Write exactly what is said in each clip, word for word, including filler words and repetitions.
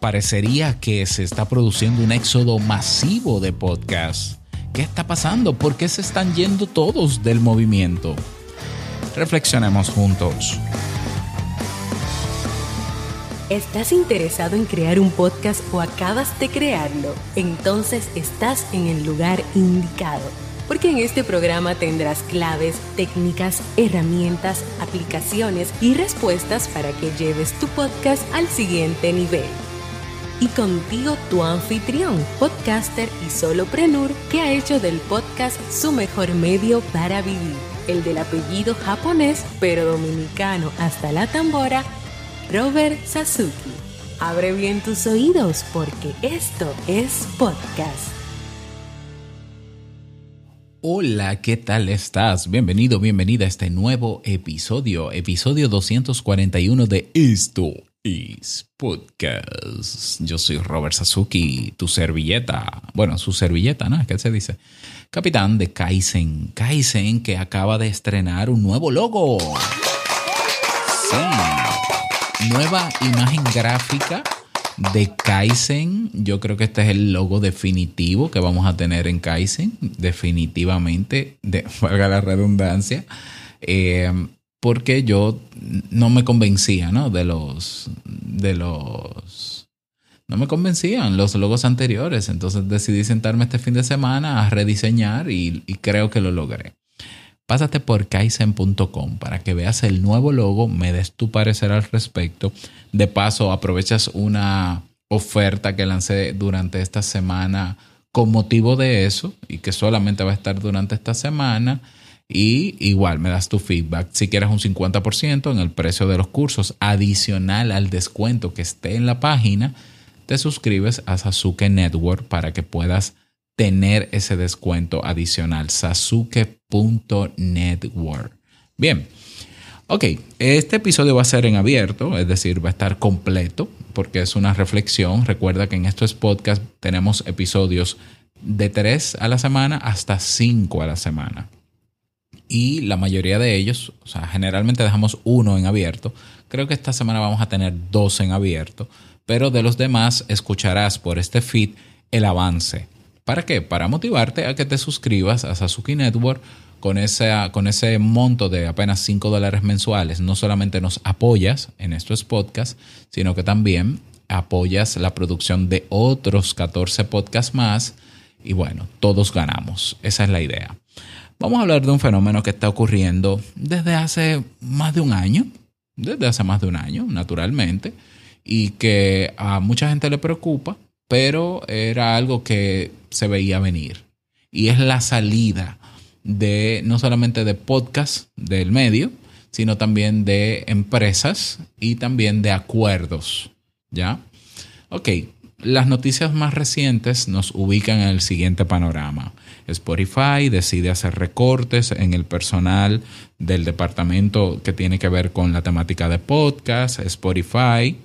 parecería que se está produciendo un éxodo masivo de podcasts. ¿Qué está pasando? ¿Por qué se están yendo todos del movimiento? Reflexionemos juntos. ¿Estás interesado en crear un podcast o acabas de crearlo? Entonces estás en el lugar indicado, porque en este programa tendrás claves, técnicas, herramientas, aplicaciones y respuestas para que lleves tu podcast al siguiente nivel. Y contigo tu anfitrión, podcaster y solopreneur que ha hecho del podcast su mejor medio para vivir, el del apellido japonés pero dominicano hasta la tambora, Robert Sasuki. Abre bien tus oídos porque esto es podcast. Hola, ¿qué tal estás? Bienvenido, bienvenida a este nuevo episodio, episodio doscientos cuarenta y uno de Esto es Podcast. Yo soy Robert Sasuki, tu servilleta. Bueno, su servilleta, ¿no? ¿Qué se dice? Capitán de Kaizen. Kaizen que acaba de estrenar un nuevo logo. Sí. Nueva imagen gráfica de Kaizen. Yo creo que este es el logo definitivo que vamos a tener en Kaizen. Definitivamente, de, valga la redundancia. Eh, porque yo no me convencía, ¿no? De los, de los... No me convencían los logos anteriores. Entonces decidí sentarme este fin de semana a rediseñar y, y creo que lo logré. Pásate por kaizen punto com para que veas el nuevo logo, me des tu parecer al respecto. De paso, aprovechas una oferta que lancé durante esta semana con motivo de eso y que solamente va a estar durante esta semana. Y igual me das tu feedback. Si quieres un cincuenta por ciento en el precio de los cursos, adicional al descuento que esté en la página, te suscribes a Sasuke Network para que puedas tener ese descuento adicional, sasuke punto network. Bien, ok, este episodio va a ser en abierto, es decir, va a estar completo porque es una reflexión. Recuerda que en estos podcasts tenemos episodios de tres a la semana hasta cinco a la semana. Y la mayoría de ellos, o sea, generalmente dejamos uno en abierto. Creo que esta semana vamos a tener dos en abierto, pero de los demás escucharás por este feed el avance. ¿Para qué? Para motivarte a que te suscribas a Sasuke Network con ese, con ese monto de apenas cinco dólares mensuales. No solamente nos apoyas en estos podcasts, sino que también apoyas la producción de otros catorce podcasts más. Y bueno, todos ganamos. Esa es la idea. Vamos a hablar de un fenómeno que está ocurriendo desde hace más de un año. Desde hace más de un año, naturalmente. Y que a mucha gente le preocupa, pero era algo que se veía venir. Y es la salida de no solamente de podcasts del medio, sino también de empresas y también de acuerdos. ¿Ya? Ok, las noticias más recientes nos ubican en el siguiente panorama. Spotify decide hacer recortes en el personal del departamento que tiene que ver con la temática de podcast. Spotify.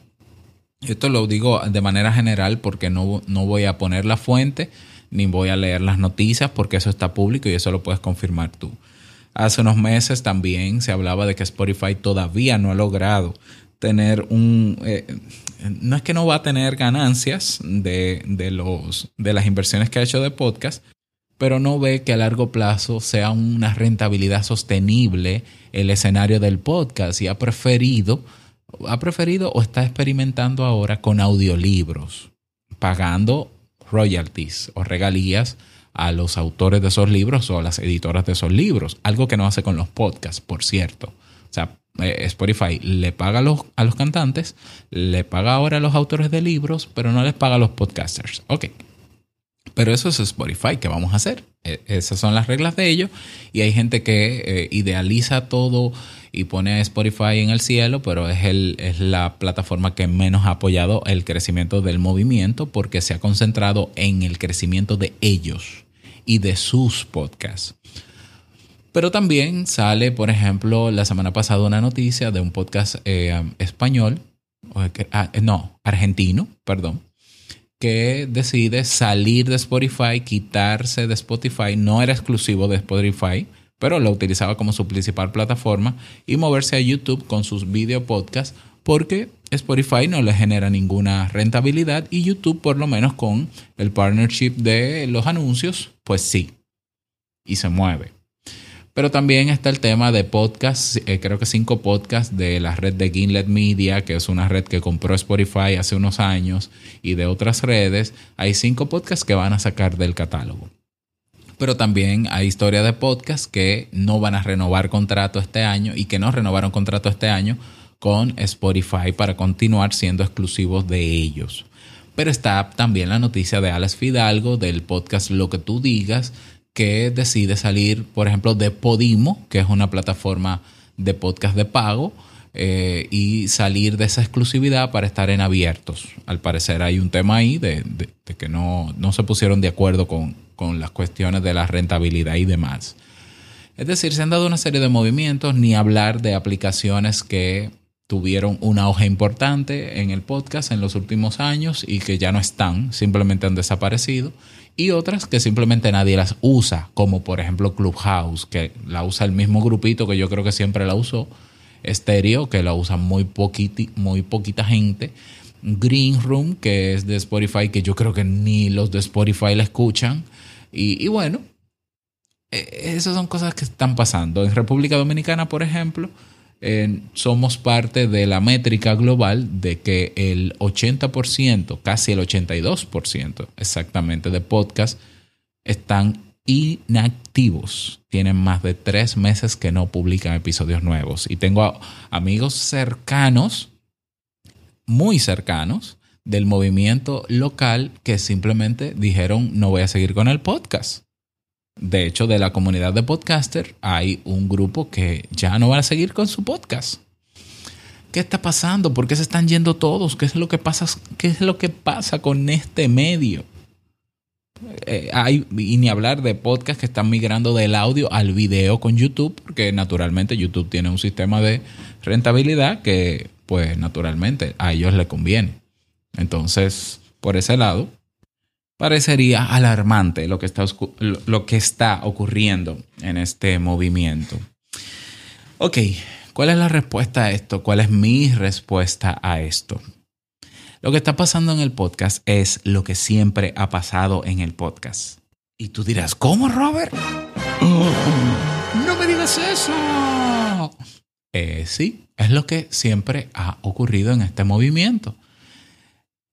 Esto lo digo de manera general porque no, no voy a poner la fuente ni voy a leer las noticias porque eso está público y eso lo puedes confirmar tú. Hace unos meses también se hablaba de que Spotify todavía no ha logrado tener un... Eh, no es que no va a tener ganancias de, de, los, de las inversiones que ha hecho de podcast, pero no ve que a largo plazo sea una rentabilidad sostenible el escenario del podcast y ha preferido... ha preferido o está experimentando ahora con audiolibros, pagando royalties o regalías a los autores de esos libros o a las editoras de esos libros, algo que no hace con los podcasts, por cierto. O sea, Spotify le paga a los, a los cantantes, le paga ahora a los autores de libros, pero no les paga a los podcasters. Ok, pero eso es Spotify, ¿qué vamos a hacer? Esas son las reglas de ellos y hay gente que eh, idealiza todo y pone a Spotify en el cielo, pero es, el, es la plataforma que menos ha apoyado el crecimiento del movimiento porque se ha concentrado en el crecimiento de ellos y de sus podcasts. Pero también sale, por ejemplo, la semana pasada una noticia de un podcast eh, español, no, argentino, perdón, que decide salir de Spotify, quitarse de Spotify. No era exclusivo de Spotify, pero lo utilizaba como su principal plataforma y moverse a YouTube con sus video podcasts porque Spotify no le genera ninguna rentabilidad y YouTube, por lo menos con el partnership de los anuncios, pues sí, y se mueve. Pero también está el tema de podcasts, eh, creo que cinco podcasts de la red de Gimlet Media, que es una red que compró Spotify hace unos años, y de otras redes. Hay cinco podcasts que van a sacar del catálogo. Pero también hay historias de podcasts que no van a renovar contrato este año y que no renovaron contrato este año con Spotify para continuar siendo exclusivos de ellos. Pero está también la noticia de Alex Fidalgo del podcast Lo que tú digas, que decide salir, por ejemplo, de Podimo, que es una plataforma de podcast de pago, eh, y salir de esa exclusividad para estar en abiertos. Al parecer hay un tema ahí de, de, de que no, no se pusieron de acuerdo con, con las cuestiones de la rentabilidad y demás. Es decir, se han dado una serie de movimientos, ni hablar de aplicaciones que tuvieron una hoja importante en el podcast en los últimos años y que ya no están, simplemente han desaparecido. Y otras que simplemente nadie las usa, como por ejemplo Clubhouse, que la usa el mismo grupito que yo creo que siempre la usó. Stereo, que la usa muy, poquiti, muy poquita gente. Green Room, que es de Spotify, que yo creo que ni los de Spotify la escuchan. Y, y bueno, esas son cosas que están pasando. En República Dominicana, por ejemplo, eh, somos parte de la métrica global de que el ochenta por ciento, casi el ochenta y dos por ciento exactamente de podcasts están inactivos. Tienen más de tres meses que no publican episodios nuevos. Y tengo a amigos cercanos, muy cercanos, del movimiento local que simplemente dijeron no voy a seguir con el podcast. De hecho, de la comunidad de podcaster hay un grupo que ya no va a seguir con su podcast. ¿Qué está pasando? ¿Por qué se están yendo todos? ¿Qué es lo que pasa, qué es lo que pasa con este medio? Eh, hay, y ni hablar de podcasts que están migrando del audio al video con YouTube, porque naturalmente YouTube tiene un sistema de rentabilidad que, pues, naturalmente a ellos les conviene. Entonces, por ese lado, parecería alarmante lo que está, lo que está ocurriendo en este movimiento. Ok, ¿cuál es la respuesta a esto? ¿Cuál es mi respuesta a esto? Lo que está pasando en el podcast es lo que siempre ha pasado en el podcast. Y tú dirás, ¿cómo, Robert? ¡No me digas eso! Eh, sí, es lo que siempre ha ocurrido en este movimiento.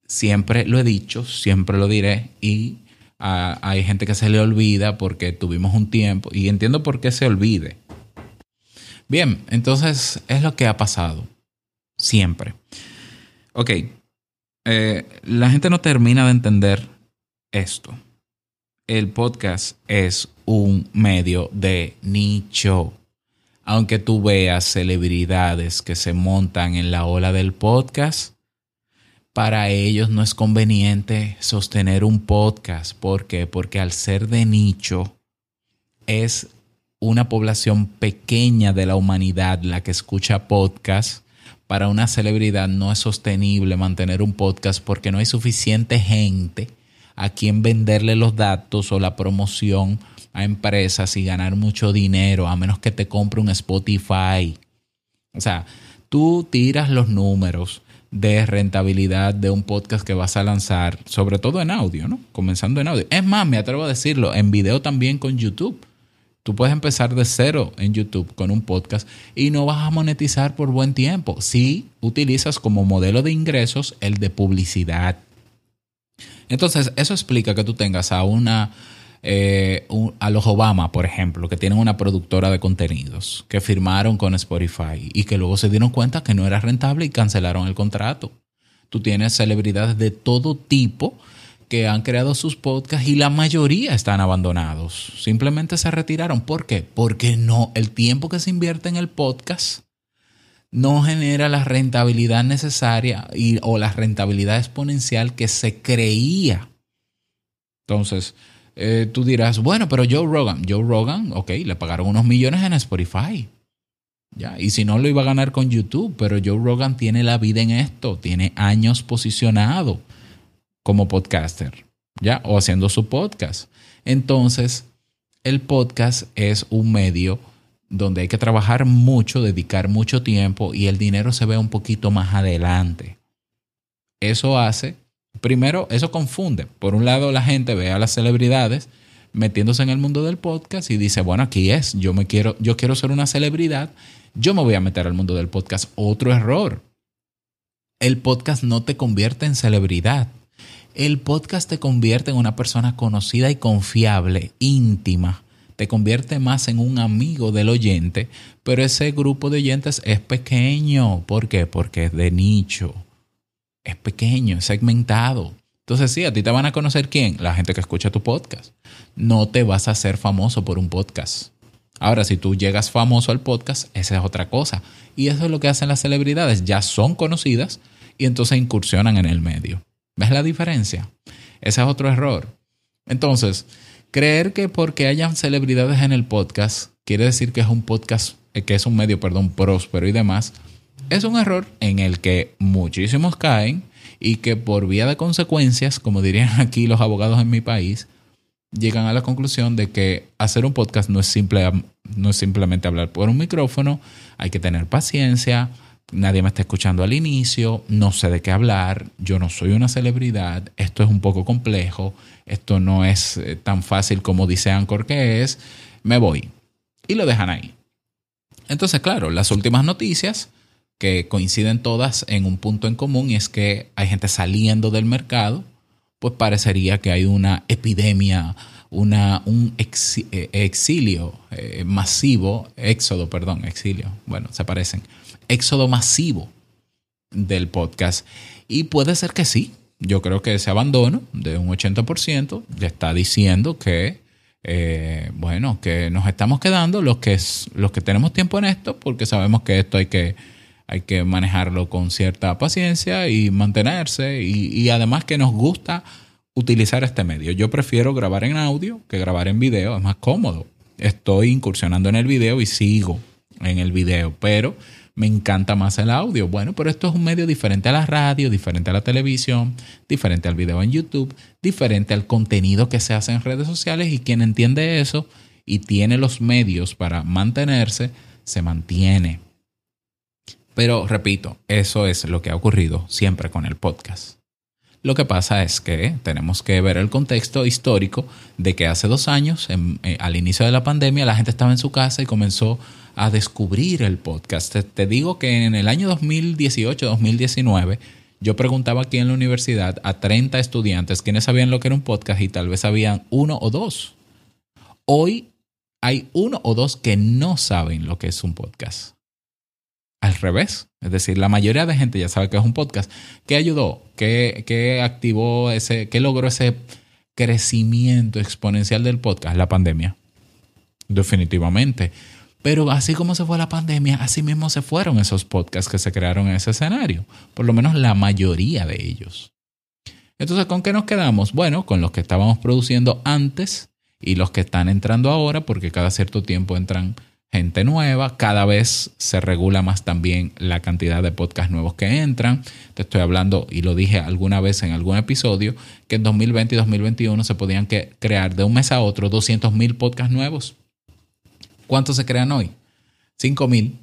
Siempre lo he dicho, siempre lo diré, y a, hay gente que se le olvida porque tuvimos un tiempo y entiendo por qué se olvide. Bien, entonces es lo que ha pasado siempre. Ok, eh, la gente no termina de entender esto. El podcast es un medio de nicho. Aunque tú veas celebridades que se montan en la ola del podcast, para ellos no es conveniente sostener un podcast. ¿Por qué? Porque al ser de nicho, es una población pequeña de la humanidad la que escucha podcast. Para una celebridad no es sostenible mantener un podcast porque no hay suficiente gente a quien venderle los datos o la promoción a empresas y ganar mucho dinero, a menos que te compre un Spotify. O sea, tú tiras los números de rentabilidad de un podcast que vas a lanzar, sobre todo en audio, ¿no? Comenzando en audio. Es más, me atrevo a decirlo, en video también con YouTube. Tú puedes empezar de cero en YouTube con un podcast y no vas a monetizar por buen tiempo si utilizas como modelo de ingresos el de publicidad. Entonces, eso explica que tú tengas a una eh, un, a los Obama, por ejemplo, que tienen una productora de contenidos que firmaron con Spotify y que luego se dieron cuenta que no era rentable y cancelaron el contrato. Tú tienes celebridades de todo tipo que han creado sus podcasts y la mayoría están abandonados. Simplemente se retiraron. ¿Por qué? Porque no, el tiempo que se invierte en el podcast no genera la rentabilidad necesaria y, o la rentabilidad exponencial que se creía. Entonces, Eh, tú dirás, bueno, pero Joe Rogan, Joe Rogan, ok, le pagaron unos millones en Spotify, ¿ya? Y si no, lo iba a ganar con YouTube, pero Joe Rogan tiene la vida en esto, tiene años posicionado como podcaster, ¿ya? O haciendo su podcast. Entonces, el podcast es un medio donde hay que trabajar mucho, dedicar mucho tiempo y el dinero se ve un poquito más adelante. Eso hace, primero, eso confunde. Por un lado, la gente ve a las celebridades metiéndose en el mundo del podcast y dice, bueno, aquí es, yo me quiero, yo quiero ser una celebridad, yo me voy a meter al mundo del podcast. Otro error. El podcast no te convierte en celebridad. El podcast te convierte en una persona conocida y confiable, íntima. Te convierte más en un amigo del oyente, pero ese grupo de oyentes es pequeño. ¿Por qué? Porque es de nicho. Es pequeño, es segmentado. Entonces sí, a ti te van a conocer ¿quién? La gente que escucha tu podcast. No te vas a hacer famoso por un podcast. Ahora, si tú llegas famoso al podcast, esa es otra cosa. Y eso es lo que hacen las celebridades. Ya son conocidas y entonces incursionan en el medio. ¿Ves la diferencia? Ese es otro error. Entonces, creer que porque hayan celebridades en el podcast quiere decir que es un podcast, que es un medio, perdón, próspero y demás, es un error en el que muchísimos caen y que por vía de consecuencias, como dirían aquí los abogados en mi país, llegan a la conclusión de que hacer un podcast no es simple, no es simplemente hablar por un micrófono, hay que tener paciencia, nadie me está escuchando al inicio, no sé de qué hablar, yo no soy una celebridad, esto es un poco complejo, esto no es tan fácil como dice Anchor que es, me voy. Y lo dejan ahí. Entonces, claro, las últimas noticias que coinciden todas en un punto en común es que hay gente saliendo del mercado, pues parecería que hay una epidemia, una, un ex, exilio eh, masivo, éxodo, perdón, exilio, bueno, se parecen, éxodo masivo del podcast. Y puede ser que sí. Yo creo que ese abandono de un ochenta por ciento le está diciendo que, eh, bueno, que nos estamos quedando los que, los que tenemos tiempo en esto, porque sabemos que esto hay que, hay que manejarlo con cierta paciencia y mantenerse. Y, y además que nos gusta utilizar este medio. Yo prefiero grabar en audio que grabar en video. Es más cómodo. Estoy incursionando en el video y sigo en el video, pero me encanta más el audio. Bueno, pero esto es un medio diferente a la radio, diferente a la televisión, diferente al video en YouTube, diferente al contenido que se hace en redes sociales, y quien entiende eso y tiene los medios para mantenerse, se mantiene. Pero repito, eso es lo que ha ocurrido siempre con el podcast. Lo que pasa es que tenemos que ver el contexto histórico de que hace dos años, en, eh, al inicio de la pandemia, la gente estaba en su casa y comenzó a descubrir el podcast. Te, te digo que en el año dos mil dieciocho, dos mil diecinueve, yo preguntaba aquí en la universidad a treinta estudiantes quiénes sabían lo que era un podcast y tal vez sabían uno o dos. Hoy hay uno o dos que no saben lo que es un podcast. Al revés, es decir, la mayoría de gente ya sabe que es un podcast. ¿Qué ayudó? ¿Qué, qué activó ese, qué logró ese crecimiento exponencial del podcast? La pandemia, definitivamente. Pero así como se fue la pandemia, así mismo se fueron esos podcasts que se crearon en ese escenario, por lo menos la mayoría de ellos. Entonces, ¿con qué nos quedamos? Bueno, con los que estábamos produciendo antes y los que están entrando ahora, porque cada cierto tiempo entran gente nueva, cada vez se regula más también la cantidad de podcasts nuevos que entran. Te estoy hablando, y lo dije alguna vez en algún episodio, que en dos mil veinte y dos mil veintiuno se podían crear de un mes a otro doscientos mil podcasts nuevos. ¿Cuántos se crean hoy? cinco mil.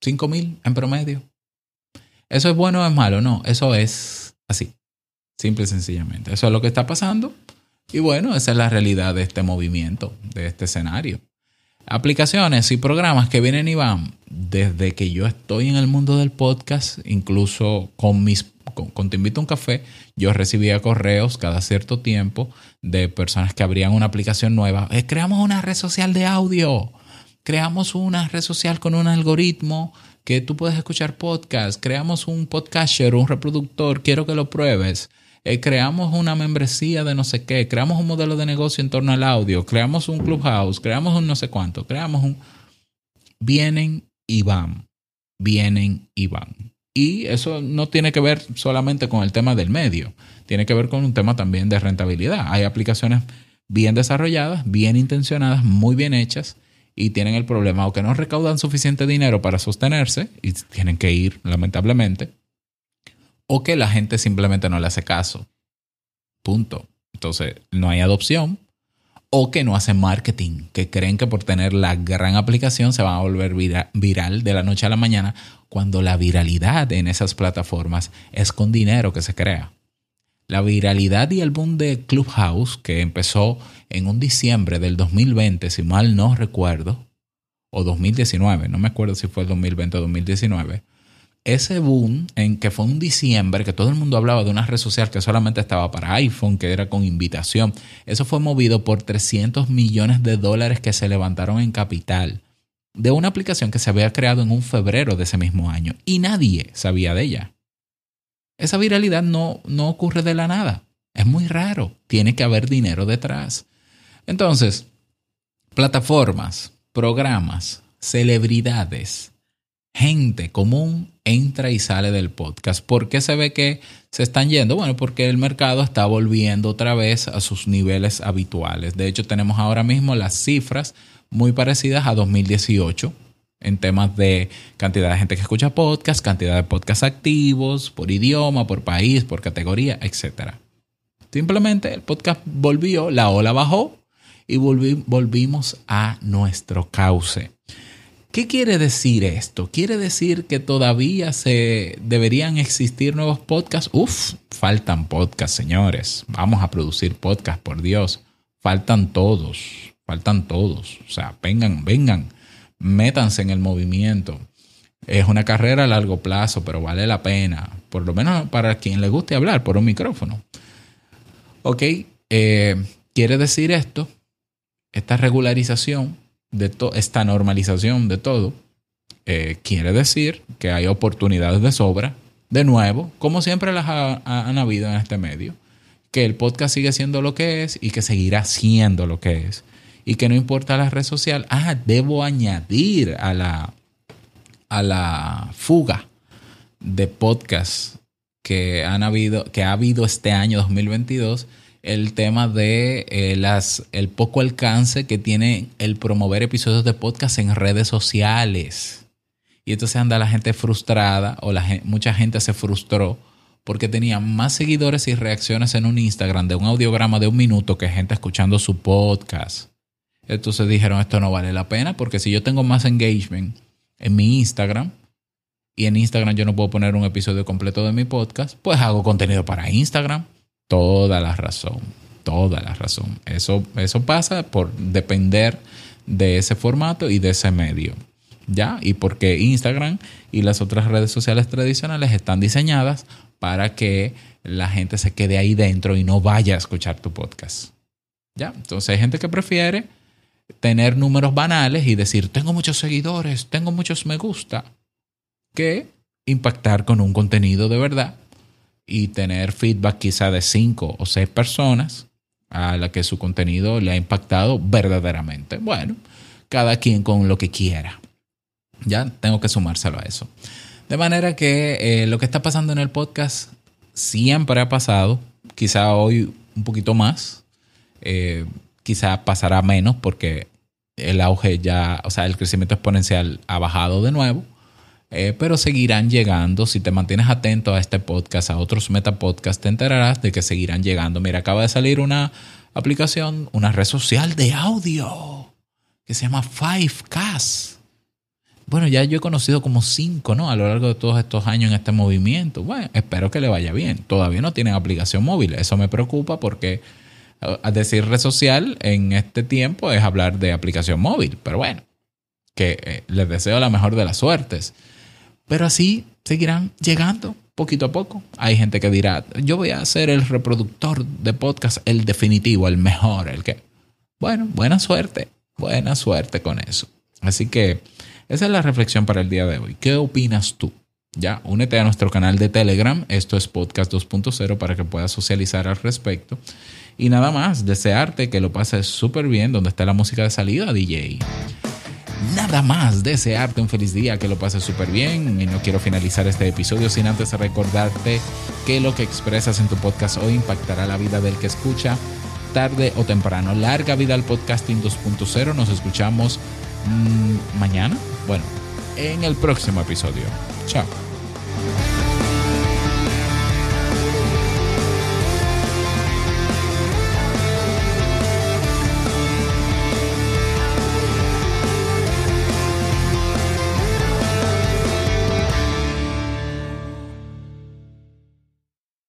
cinco mil en promedio. ¿Eso es bueno o es malo? No, eso es así. Simple y sencillamente. Eso es lo que está pasando. Y bueno, esa es la realidad de este movimiento, de este escenario. Aplicaciones y programas que vienen y van. Desde que yo estoy en el mundo del podcast, incluso con mis, con, con Te Invito a un Café, yo recibía correos cada cierto tiempo de personas que abrían una aplicación nueva. Eh, creamos una red social de audio. Creamos una red social con un algoritmo que tú puedes escuchar podcast. Creamos un podcaster, un reproductor. Quiero que lo pruebes. Eh, creamos una membresía de no sé qué, creamos un modelo de negocio en torno al audio, creamos un Clubhouse, creamos un no sé cuánto, creamos un... Vienen y van, vienen y van. Y eso no tiene que ver solamente con el tema del medio, tiene que ver con un tema también de rentabilidad. Hay aplicaciones bien desarrolladas, bien intencionadas, muy bien hechas, y tienen el problema o que no recaudan suficiente dinero para sostenerse y tienen que ir, lamentablemente, o que la gente simplemente no le hace caso. Punto. Entonces, no hay adopción. o que no hacen marketing, que creen que por tener la gran aplicación se van a volver vira- viral de la noche a la mañana, cuando la viralidad en esas plataformas es con dinero que se crea. La viralidad y el boom de Clubhouse, que empezó en un diciembre del dos mil veinte, si mal no recuerdo, o dos mil diecinueve, no me acuerdo si fue el dos mil veinte o dos mil diecinueve, ese boom en que fue un diciembre que todo el mundo hablaba de una red social que solamente estaba para iPhone, que era con invitación, eso fue movido por trescientos millones de dólares que se levantaron en capital de una aplicación que se había creado en un febrero de ese mismo año y nadie sabía de ella. Esa viralidad no, no ocurre de la nada. Es muy raro. Tiene que haber dinero detrás. Entonces, plataformas, programas, celebridades, gente común entra y sale del podcast. ¿Por qué se ve que se están yendo? Bueno, porque el mercado está volviendo otra vez a sus niveles habituales. De hecho, tenemos ahora mismo las cifras muy parecidas a dos mil dieciocho. En temas de cantidad de gente que escucha podcast, cantidad de podcasts activos, por idioma, por país, por categoría, etcétera. Simplemente el podcast volvió, la ola bajó y volvi- volvimos a nuestro cauce. ¿Qué quiere decir esto? ¿Quiere decir que todavía se deberían existir nuevos podcasts? Uf, faltan podcasts, señores. Vamos a producir podcasts, por Dios. Faltan todos, faltan todos. O sea, vengan, vengan. Métanse en el movimiento. Es una carrera a largo plazo, pero vale la pena. Por lo menos para quien le guste hablar por un micrófono. Ok, eh, quiere decir esto, esta regularización, de to- esta normalización de todo, eh, quiere decir que hay oportunidades de sobra. De nuevo, como siempre las ha- ha- han habido en este medio, que el podcast sigue siendo lo que es y que seguirá siendo lo que es. Y que no importa la red social. Ah, debo añadir a la, a la fuga de podcasts que han habido, que ha habido este año dos mil veintidós, el tema de eh, las, el poco alcance que tiene el promover episodios de podcast en redes sociales. Y entonces anda la gente frustrada, o la gente, mucha gente se frustró porque tenía más seguidores y reacciones en un Instagram de un audiograma de un minuto que gente escuchando su podcast. Entonces dijeron, esto no vale la pena, porque si yo tengo más engagement en mi Instagram y en Instagram yo no puedo poner un episodio completo de mi podcast, pues hago contenido para Instagram. Toda la razón, toda la razón. Eso, eso pasa por depender de ese formato y de ese medio. ¿Ya? Y porque Instagram y las otras redes sociales tradicionales están diseñadas para que la gente se quede ahí dentro y no vaya a escuchar tu podcast. ¿Ya? Entonces hay gente que prefiere tener números banales y decir tengo muchos seguidores, tengo muchos me gusta, que impactar con un contenido de verdad y tener feedback quizá de cinco o seis personas a la que su contenido le ha impactado verdaderamente. Bueno, cada quien con lo que quiera. Ya tengo que sumárselo a eso. De manera que eh, lo que está pasando en el podcast siempre ha pasado, quizá hoy un poquito más, eh, quizá pasará menos porque el auge ya, o sea, el crecimiento exponencial ha bajado de nuevo, eh, pero seguirán llegando. Si te mantienes atento a este podcast, a otros metapodcasts, te enterarás de que seguirán llegando. Mira, acaba de salir una aplicación, una red social de audio que se llama FiveCast. Bueno, ya yo he conocido como cinco, ¿no? A lo largo de todos estos años en este movimiento. Bueno, espero que le vaya bien. Todavía no tienen aplicación móvil. Eso me preocupa porque... A decir red social en este tiempo es hablar de aplicación móvil, pero bueno, que les deseo la mejor de las suertes. Pero así seguirán llegando poquito a poco. Hay gente que dirá, yo voy a ser el reproductor de podcast, el definitivo, el mejor, el que... Bueno, buena suerte, buena suerte con eso. Así que esa es la reflexión para el día de hoy. ¿Qué opinas tú? Ya, únete a nuestro canal de Telegram. Esto es Podcast dos punto cero para que puedas socializar al respecto. Y nada más, desearte que lo pases súper bien donde está la música de salida, D J. Nada más, desearte un feliz día, que lo pases súper bien. Y no quiero finalizar este episodio sin antes recordarte que lo que expresas en tu podcast hoy impactará la vida del que escucha tarde o temprano. Larga vida al Podcasting dos punto cero. Nos escuchamos mmm, mañana. Bueno, en el próximo episodio. Chao.